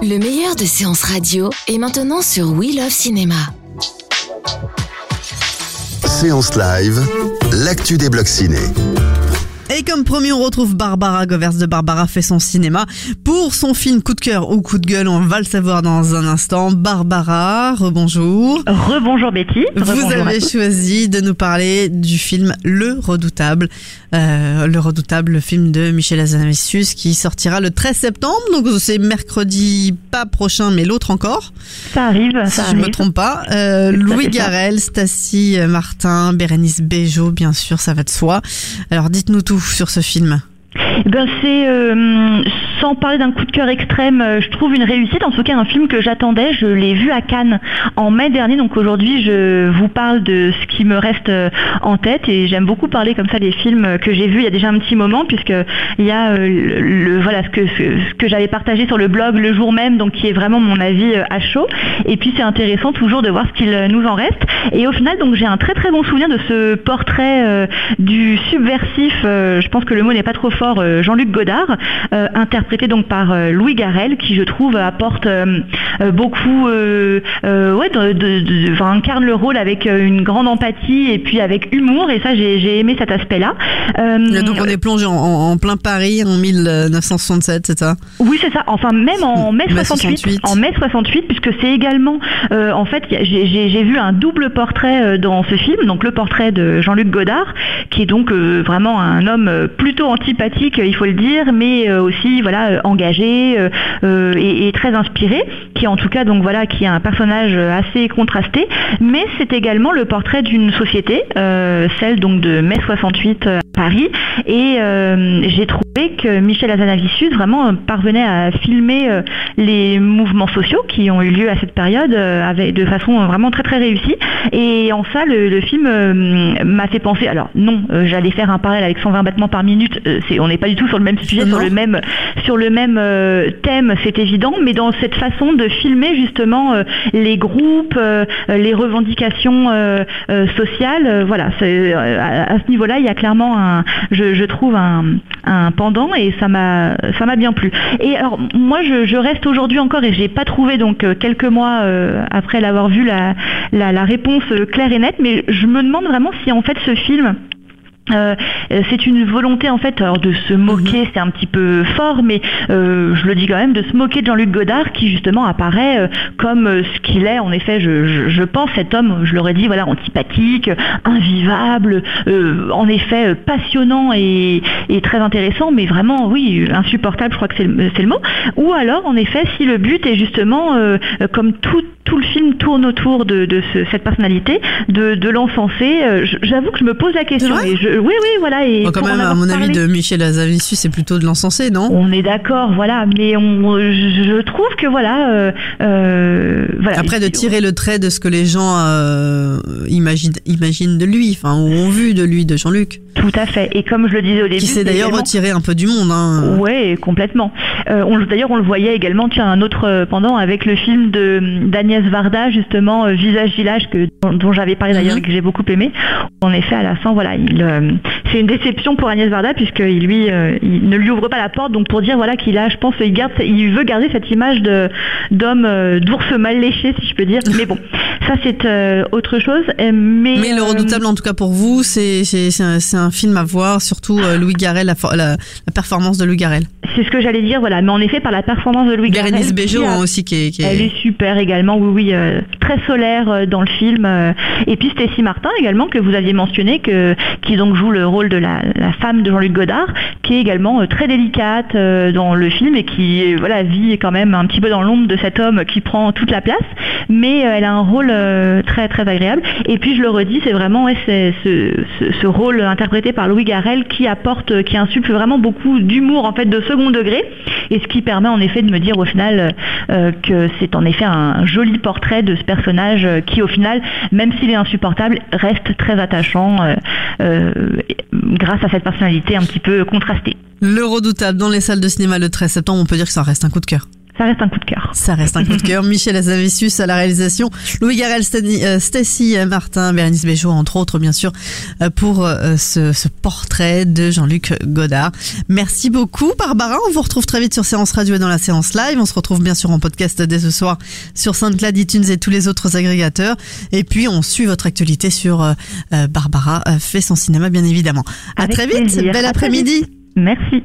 Le meilleur de Séance Radio est maintenant sur We Love Cinéma. Séance live, l'actu des blocs ciné. Et comme promis, on retrouve Barbara Gauvers de Barbara fait son cinéma pour son film coup de cœur ou coup de gueule. On va le savoir dans un instant. Barbara, rebonjour. Rebonjour Betty. Vous avez choisi de nous parler du film Le Redoutable. Le Redoutable, le film de Michel Hazanavicius qui sortira le 13 septembre. Donc c'est mercredi, pas prochain, mais l'autre encore. Ça arrive. Si je me trompe pas. Louis Garrel, Stacy Martin, Bérénice Bejo, bien sûr, ça va de soi. Alors dites-nous tout sur ce film. Sans parler d'un coup de cœur extrême, je trouve une réussite, en tout cas un film que j'attendais, je l'ai vu à Cannes en mai dernier, donc aujourd'hui je vous parle de ce qui me reste en tête, et j'aime beaucoup parler comme ça des films que j'ai vus il y a déjà un petit moment, puisque il y a ce que j'avais partagé sur le blog le jour même, donc qui est vraiment mon avis à chaud, et puis c'est intéressant toujours de voir ce qu'il nous en reste, et au final donc j'ai un très très bon souvenir de ce portrait du subversif, je pense que le mot n'est pas trop fort, Jean-Luc Godard, interprété donc par Louis Garrel, qui je trouve apporte beaucoup, incarne le rôle avec une grande empathie et puis avec humour, et ça j'ai aimé cet aspect-là. Donc on est plongé en plein Paris en 1967, c'est ça ? Oui c'est ça, enfin même en mai 68, puisque c'est également, en fait j'ai vu un double portrait dans ce film, donc le portrait de Jean-Luc Godard, qui est donc vraiment un homme plutôt antipathique, il faut le dire, mais aussi voilà engagé et très inspiré, qui en tout cas donc voilà qui est un personnage assez contrasté, mais c'est également le portrait d'une société, celle donc de mai 68 à Paris, et j'ai trouvé que Michel Hazanavicius vraiment parvenait à filmer les mouvements sociaux qui ont eu lieu à cette période de façon vraiment très très réussie, et en ça le film m'a fait penser, alors non j'allais faire un parallèle avec 120 battements par minute, on n'est pas du tout sur le même sujet, sur le même thème, c'est évident, mais dans cette façon de filmer justement les groupes, les revendications sociales, voilà, c'est, à ce niveau-là, il y a clairement je trouve un pendant, et ça m'a bien plu. Et alors moi, je reste aujourd'hui encore, et j'ai pas trouvé donc quelques mois après l'avoir vu la réponse claire et nette, mais je me demande vraiment si en fait ce film c'est une volonté en fait, alors de se moquer, c'est un petit peu fort, mais je le dis quand même, de se moquer de Jean-Luc Godard, qui justement apparaît comme ce qu'il est, en effet je pense cet homme, je l'aurais dit, voilà, antipathique, invivable, en effet passionnant et très intéressant, mais vraiment oui, insupportable, je crois que c'est le mot, ou alors en effet si le but est justement comme tout le film tourne autour de cette personnalité, de l'encenser, j'avoue que je me pose la question, et oui, voilà. Et bon, quand même, à mon avis, de Michel Hazanavicius, c'est plutôt de l'encenser, non ? On est d'accord, voilà. Mais je trouve que voilà. Voilà. Après, de tirer le trait de ce que les gens imaginent de lui, enfin, ou ont vu de lui, de Jean-Luc. Tout à fait. Et comme je le disais au début, qui s'est d'ailleurs retiré un peu du monde. Hein. Oui, complètement. D'ailleurs, on le voyait également. Tiens, un autre pendant avec le film d'Agnès Varda, justement, Visage village, dont j'avais parlé d'ailleurs, et que j'ai beaucoup aimé. En effet, à la fin, voilà, c'est une déception pour Agnès Varda, puisque il ne lui ouvre pas la porte, donc pour dire voilà qu'il a, je pense, il veut garder cette image d'ours mal léché, si je peux dire. Mais bon, ça c'est autre chose. Mais Le Redoutable, en tout cas pour vous, c'est un film à voir, surtout Louis Garrel, la performance de Louis Garrel. C'est ce que j'allais dire, voilà. Mais en effet, par la performance de Louis Garrel. Bérénice Bejo aussi, qui est... Elle est super également, oui, très solaire dans le film. Et puis Stacy Martin également, que vous aviez mentionné, qui donc joue le rôle de la femme de Jean-Luc Godard, qui est également très délicate dans le film et qui voilà, vit quand même un petit peu dans l'ombre de cet homme qui prend toute la place, mais elle a un rôle très très agréable. Et puis je le redis, c'est vraiment ce rôle interprété par Louis Garrel qui insuffle vraiment beaucoup d'humour en fait de second degré, et ce qui permet en effet de me dire au final que c'est en effet un joli portrait de ce personnage qui au final, même s'il est insupportable, reste très attachant grâce à cette personnalité un petit peu contrastée. Le Redoutable dans les salles de cinéma le 13 septembre, on peut dire que ça reste un coup de cœur. Ça reste un coup de cœur. Ça reste un coup de cœur. Michel Hazanavicius à la réalisation, Louis Garrel, Stacy Martin, Bérénice Bejo, entre autres, bien sûr, pour ce portrait de Jean-Luc Godard. Merci beaucoup, Barbara. On vous retrouve très vite sur Séance Radio et dans la séance live. On se retrouve bien sûr en podcast dès ce soir sur SoundCloud, iTunes et tous les autres agrégateurs. Et puis, on suit votre actualité sur Barbara fait son cinéma, bien évidemment. À très vite. Bel après-midi. Merci.